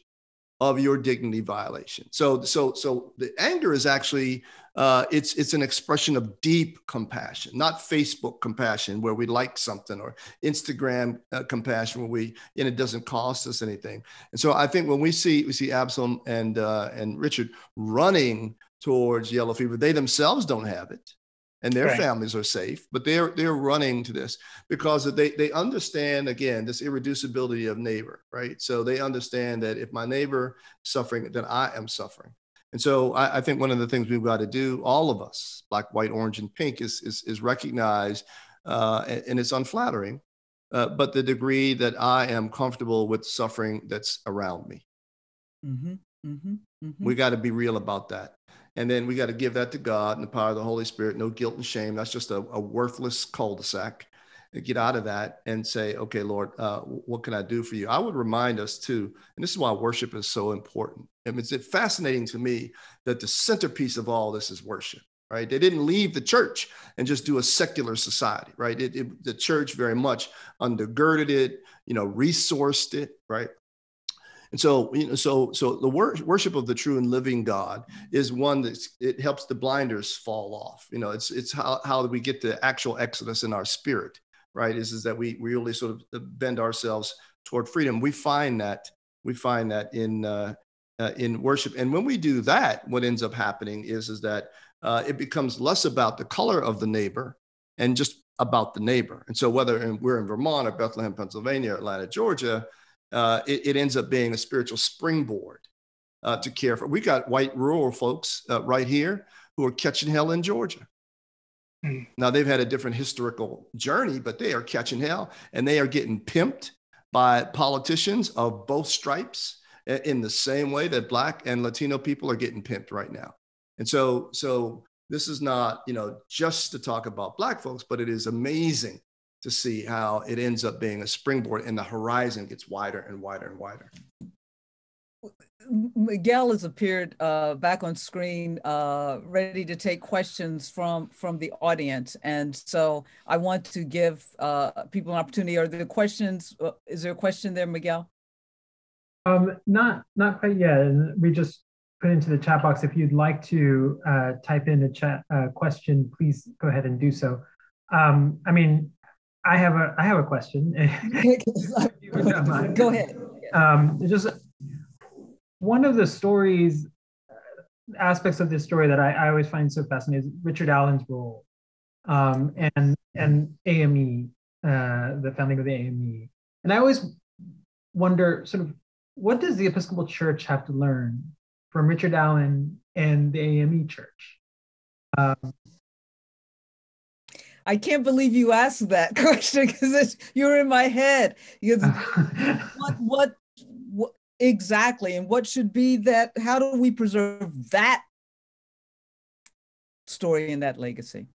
of your dignity violation. So the anger is actually it's an expression of deep compassion, not Facebook compassion where we like something, or Instagram compassion where and it doesn't cost us anything. And so I think when we see Absalom and Richard running towards yellow fever, they themselves don't have it, and their families are safe, but they're running to this because they understand, again, this irreducibility of neighbor, right? So they understand that if my neighbor is suffering, then I am suffering. And so I think one of the things we've got to do, all of us, black, white, orange, and pink, is recognize, and it's unflattering, but the degree that I am comfortable with suffering that's around me. Mm-hmm, mm-hmm, mm-hmm. We got to be real about that. And then we got to give that to God and the power of the Holy Spirit, no guilt and shame. That's just a worthless cul-de-sac. Get out of that and say, okay, Lord, what can I do for you? I would remind us too, and this is why worship is so important. I mean, it's fascinating to me that the centerpiece of all this is worship, right? They didn't leave the church and just do a secular society, right? The church very much undergirded it, you know, resourced it, right? And so, you know, so the worship of the true and living God is one it helps the blinders fall off. You know, it's how we get the actual exodus in our spirit, right? Is that we really sort of bend ourselves toward freedom. We find that in worship. And when we do that, what ends up happening is that it becomes less about the color of the neighbor and just about the neighbor. And so whether we're in Vermont or Bethlehem, Pennsylvania, or Atlanta, Georgia, it ends up being a spiritual springboard to care for. We got white rural folks right here who are catching hell in Georgia. Mm. Now, they've had a different historical journey, but they are catching hell, and they are getting pimped by politicians of both stripes in the same way that Black and Latino people are getting pimped right now. And so this is not, you know, just to talk about Black folks, but it is amazing to see how it ends up being a springboard, and the horizon gets wider and wider and wider. Miguel has appeared back on screen, ready to take questions from the audience. And so I want to give people an opportunity. Are there questions? Is there a question there, Miguel? Not quite yet. And we just put into the chat box, if you'd like to type in a chat question, please go ahead and do so. I have a question. Go ahead. Just one of the aspects of this story that I always find so fascinating is Richard Allen's role, and AME, the founding of the AME. And I always wonder, sort of, what does the Episcopal Church have to learn from Richard Allen and the AME Church? I can't believe you asked that question, because you're in my head. What exactly, and what should be that? How do we preserve that story and that legacy?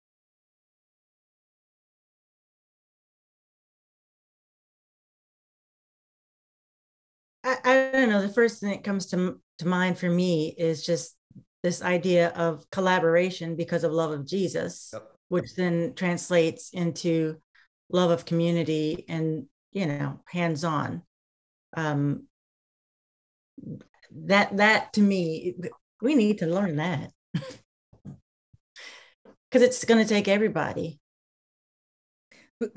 I don't know. The first thing that comes to mind for me is just this idea of collaboration because of love of Jesus. Yep. Which then translates into love of community and, you know, hands-on. That to me, we need to learn that because it's going to take everybody. But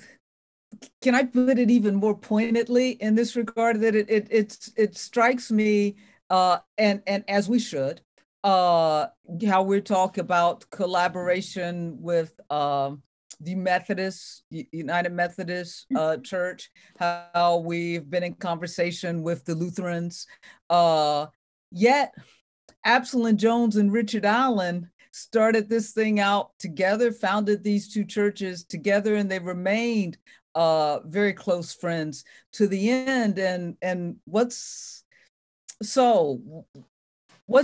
can I put it even more pointedly in this regard, that it strikes me, and as we should, how we talk about collaboration with the Methodist, United Methodist Church, how we've been in conversation with the Lutherans, yet Absalom Jones and Richard Allen started this thing out together, founded these two churches together, and they remained very close friends to the end. And what's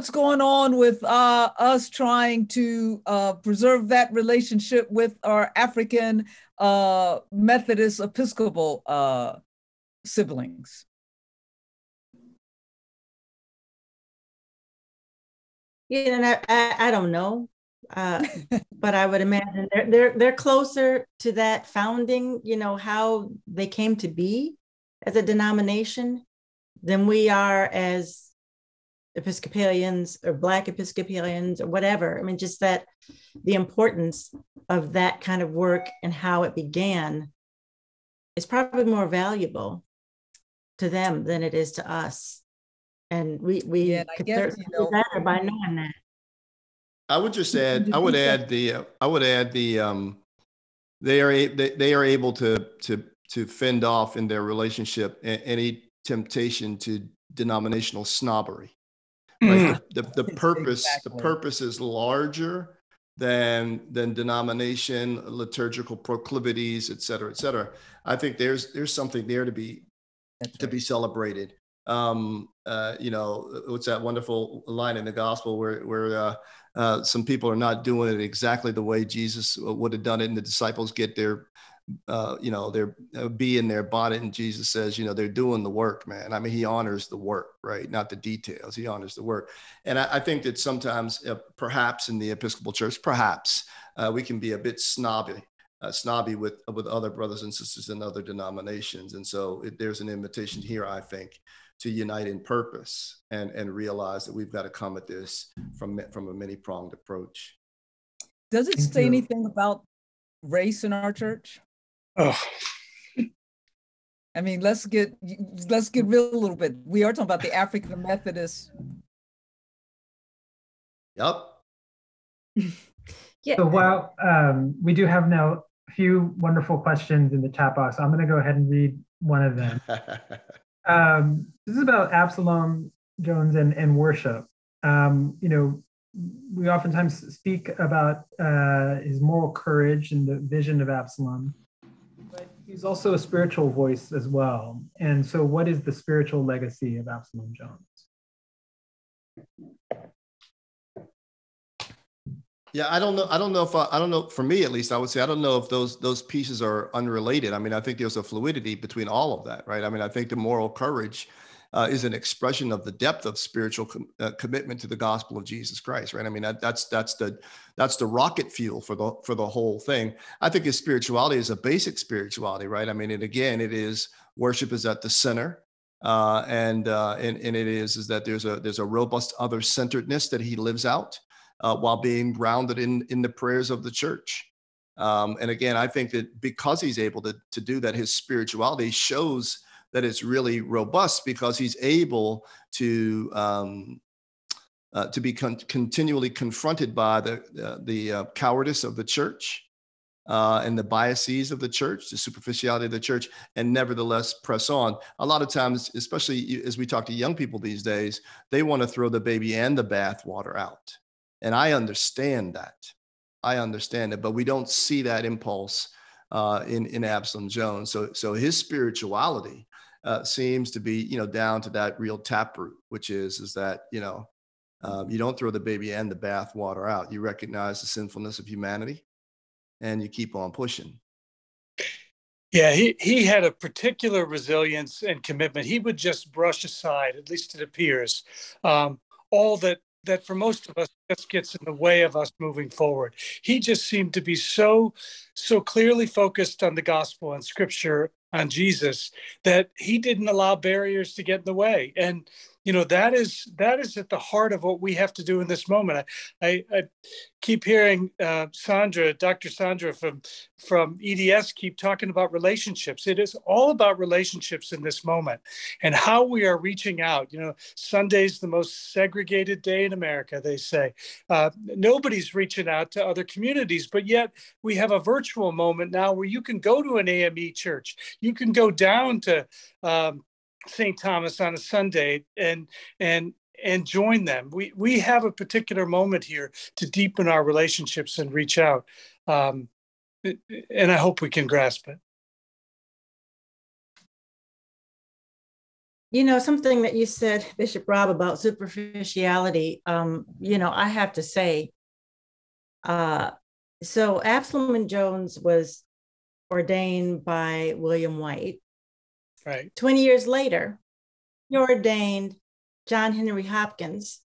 going on with us trying to preserve that relationship with our African Methodist Episcopal siblings? Yeah, and I don't know, but I would imagine they're closer to that founding, you know, how they came to be as a denomination than we are as Episcopalians or Black Episcopalians or whatever. I mean, just that the importance of that kind of work and how it began is probably more valuable to them than it is to us. And we could certainly do better by knowing that. I would just add, they are able to fend off in their relationship any temptation to denominational snobbery. Right? The purpose, exactly. The purpose is larger than denomination, liturgical proclivities, et cetera, et cetera. I think there's something there to be be celebrated. You know, what's that wonderful line in the gospel where some people are not doing it exactly the way Jesus would have done it, and the disciples get their their bee in their bonnet, and Jesus says, you know, they're doing the work, man. I mean, he honors the work, right? Not the details. He honors the work. And I think that sometimes, perhaps in the Episcopal Church, we can be a bit snobby with other brothers and sisters in other denominations. And so there's an invitation here, I think, to unite in purpose and realize that we've got to come at this from a many-pronged approach. Does it say anything about race in our church? Oh, I mean, let's get real a little bit. We are talking about the African Methodist. Yep. Yeah. So while we do have now a few wonderful questions in the chat box, I'm going to go ahead and read one of them. This is about Absalom Jones and worship. You know, we oftentimes speak about his moral courage and the vision of Absalom, but he's also a spiritual voice as well. And so what is the spiritual legacy of Absalom Jones? Yeah, I don't know, for me at least, I would say, I don't know if those pieces are unrelated. I mean, I think there's a fluidity between all of that, right? I mean, I think the moral courage is an expression of the depth of spiritual commitment to the gospel of Jesus Christ, right? I mean, that's the rocket fuel for the whole thing. I think his spirituality is a basic spirituality, right? I mean, and again, it is, worship is at the center. And it is that there's a robust other-centeredness that he lives out, while being grounded in the prayers of the church. And again, I think that because he's able to do that, his spirituality shows that it's really robust, because he's able to be continually confronted by the cowardice of the church and the biases of the church, the superficiality of the church, and nevertheless press on. A lot of times, especially as we talk to young people these days, they want to throw the baby and the bathwater out. And I understand that. But we don't see that impulse in Absalom Jones. So his spirituality seems to be, you know, down to that real taproot, which is that, you know, you don't throw the baby and the bathwater out. You recognize the sinfulness of humanity, and you keep on pushing. Yeah, he had a particular resilience and commitment. He would just brush aside, at least it appears, all that that for most of us just gets in the way of us moving forward. He just seemed to be so clearly focused on the gospel and scripture, on Jesus, that he didn't allow barriers to get in the way. And, you know, that is at the heart of what we have to do in this moment. I keep hearing Dr. Sandra from EDS keep talking about relationships. It is all about relationships in this moment and how we are reaching out. You know, Sunday's the most segregated day in America, they say. Nobody's reaching out to other communities, but yet we have a virtual moment now where you can go to an AME church. You can go down to St. Thomas on a Sunday and join them. We have a particular moment here to deepen our relationships and reach out. And I hope we can grasp it. You know, something that you said, Bishop Rob, about superficiality, you know, I have to say, so Absalom Jones was ordained by William White. Right. 20 years later, he ordained John Henry Hopkins,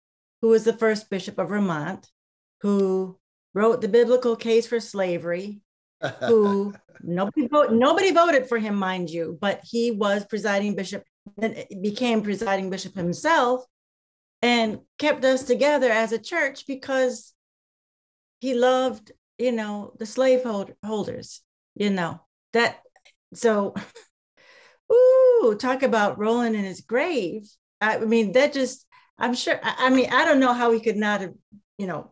who was the first bishop of Vermont, who wrote the biblical case for slavery, who nobody voted for him, mind you, but he was presiding bishop, then became presiding bishop himself, and kept us together as a church because he loved, you know, the slaveholders. You know, that, so, ooh, talk about rolling in his grave. I mean, that just, I'm sure, I mean, I don't know how he could not have, you know,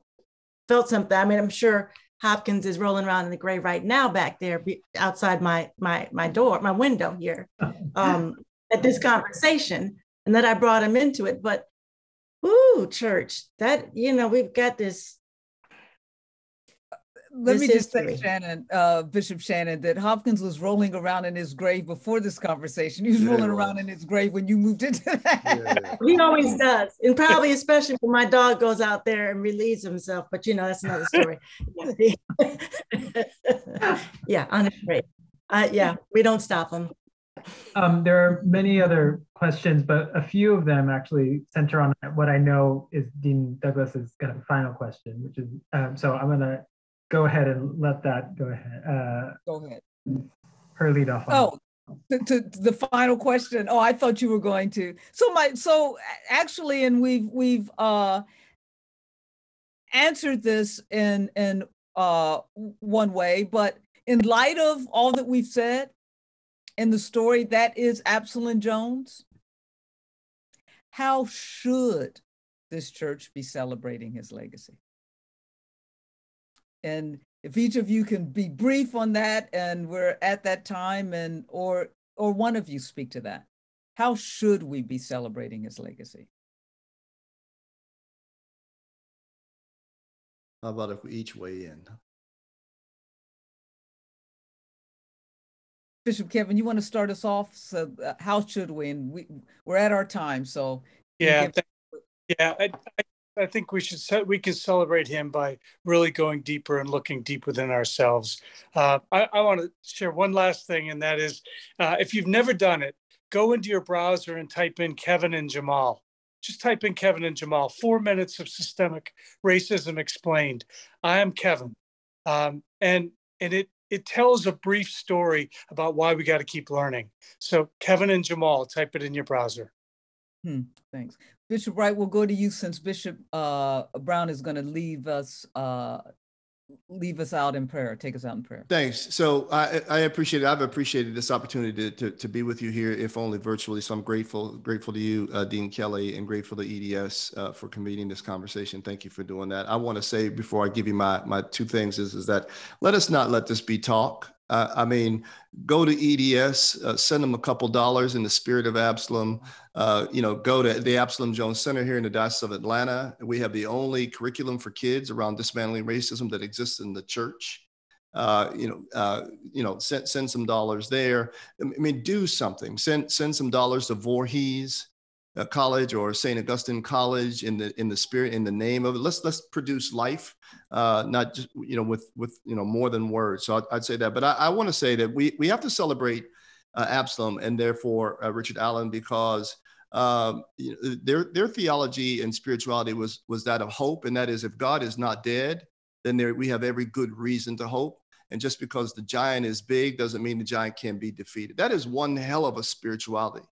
felt something. I mean, I'm sure Hopkins is rolling around in the grave right now back there outside my door, my window here, at this conversation, and that I brought him into it. But, ooh, church, that, you know, we've got this. Let me just say, Shannon, Bishop Shannon, that Hopkins was rolling around in his grave before this conversation. He was rolling around in his grave when you moved into that. Yeah. He always does. And probably especially when my dog goes out there and relieves himself. But, you know, that's another story. Yeah, honestly. Yeah, we don't stop him. There are many other questions, but a few of them actually center on what I know is Dean Douglas's kind of final question, which is, so I'm going to go ahead and let that go ahead. Go ahead. Her lead off. Oh, the final question. Oh, I thought you were going to. So actually, and we've answered this in one way, but in light of all that we've said in the story, that is Absalom Jones. How should this church be celebrating his legacy? And if each of you can be brief on that, and we're at that time, and or one of you speak to that. How should we be celebrating his legacy? How about if we each weigh in? Bishop Kevin, you want to start us off? So how should we? And we're at our time, so. Yeah, I think we can celebrate him by really going deeper and looking deep within ourselves. I want to share one last thing, and that is, if you've never done it, go into your browser and type in Kevin and Jamal. Just type in Kevin and Jamal, 4 minutes of systemic racism explained. I am Kevin. And it tells a brief story about why we got to keep learning. So Kevin and Jamal, type it in your browser. Thanks. Bishop Wright, we'll go to you since Bishop Brown is going to leave us out in prayer, take us out in prayer. Thanks. So I appreciate it. I've appreciated this opportunity to be with you here, if only virtually. So I'm grateful to you, Dean Kelly, and grateful to EDS for convening this conversation. Thank you for doing that. I want to say before I give you my two things is that let us not let this be talk. I mean, go to EDS, send them a couple dollars in the spirit of Absalom. You know, go to the Absalom Jones Center here in the Diocese of Atlanta. We have the only curriculum for kids around dismantling racism that exists in the church. Send some dollars there. I mean, do something. Send some dollars to Voorhees College or St. Augustine College in the spirit, in the name of it. Let's produce life, not just, you know, with, you know, more than words. So I'd say that, but I want to say that we have to celebrate Absalom and therefore Richard Allen, because Their theology and spirituality was that of hope, and that is, if God is not dead, then we have every good reason to hope. And just because the giant is big doesn't mean the giant can be defeated. That is one hell of a spirituality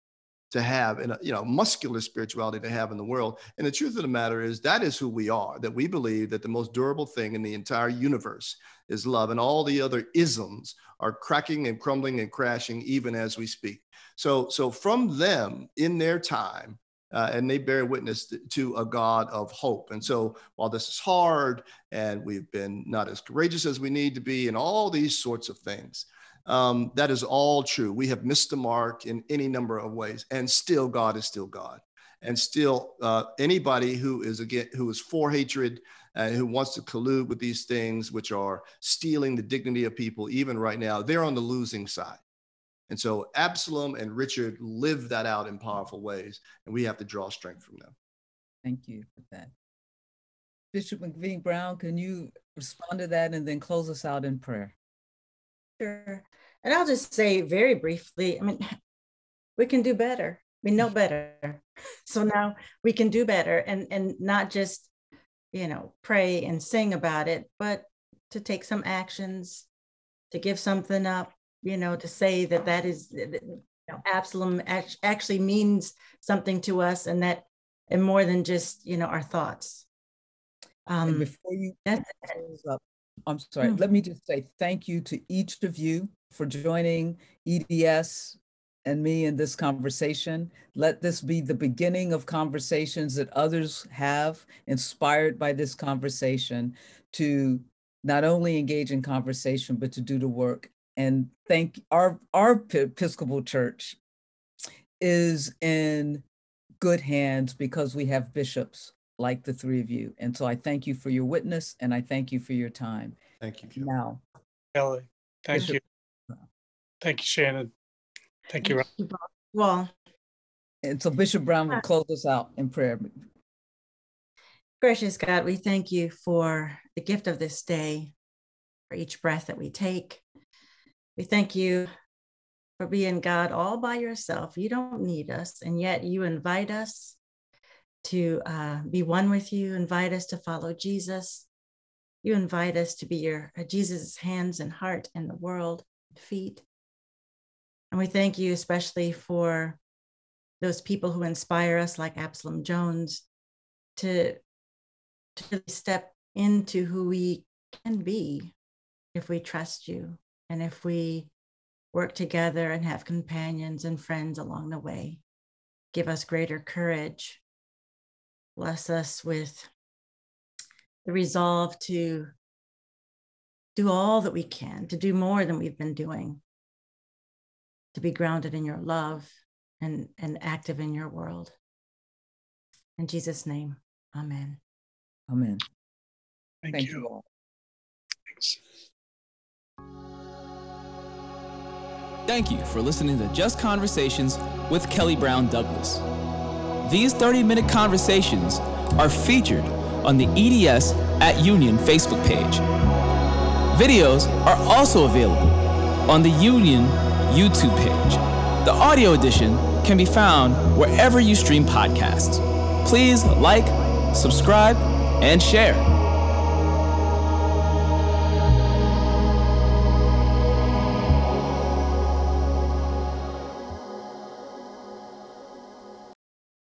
to have, and muscular spirituality to have in the world. And the truth of the matter is, that is who we are, that we believe that the most durable thing in the entire universe is love, and all the other isms are cracking and crumbling and crashing even as we speak. So from them, in their time, and they bear witness to a God of hope. And so while this is hard, and we've been not as courageous as we need to be, and all these sorts of things, that is all true. We have missed the mark in any number of ways, and still God is still God. And still anybody who is for hatred and who wants to collude with these things, which are stealing the dignity of people, even right now, they're on the losing side. And so Absalom and Richard live that out in powerful ways, and we have to draw strength from them. Thank you for that. Bishop MacVean-Brown, can you respond to that and then close us out in prayer? Sure. And I'll just say very briefly, we can do better. We know better. So now we can do better, and not just, pray and sing about it, but to take some actions, to give something up, to say that is, Absalom actually means something to us, and more than just, our thoughts. And before you close up, I'm sorry, let me just say thank you to each of you for joining EDS and me in this conversation. Let this be the beginning of conversations that others have, inspired by this conversation, to not only engage in conversation, but to do the work. And thank our Episcopal Church is in good hands because we have bishops like the three of you. And so I thank you for your witness, and I thank you for your time. Thank you. Now, Kelly, thank Bishop. You. Thank you, Shannon. Thank you, Rob. Well, and so Bishop Brown will close us out in prayer. Gracious God, we thank you for the gift of this day, for each breath that we take. We thank you for being God all by yourself. You don't need us, and yet you invite us to be one with you, invite us to follow Jesus. You invite us to be your Jesus' hands and heart in the world, feet. And we thank you especially for those people who inspire us, like Absalom Jones, to step into who we can be if we trust you, and if we work together and have companions and friends along the way. Give us greater courage. Bless us with the resolve to do all that we can, to do more than we've been doing, to be grounded in your love and active in your world. In Jesus' name, amen. Amen. Thank you all. Thanks. Thank you for listening to Just Conversations with Kelly Brown Douglas. These 30-minute conversations are featured on the EDS at Union Facebook page. Videos are also available on the Union YouTube page. The audio edition can be found wherever you stream podcasts. Please like, subscribe, and share.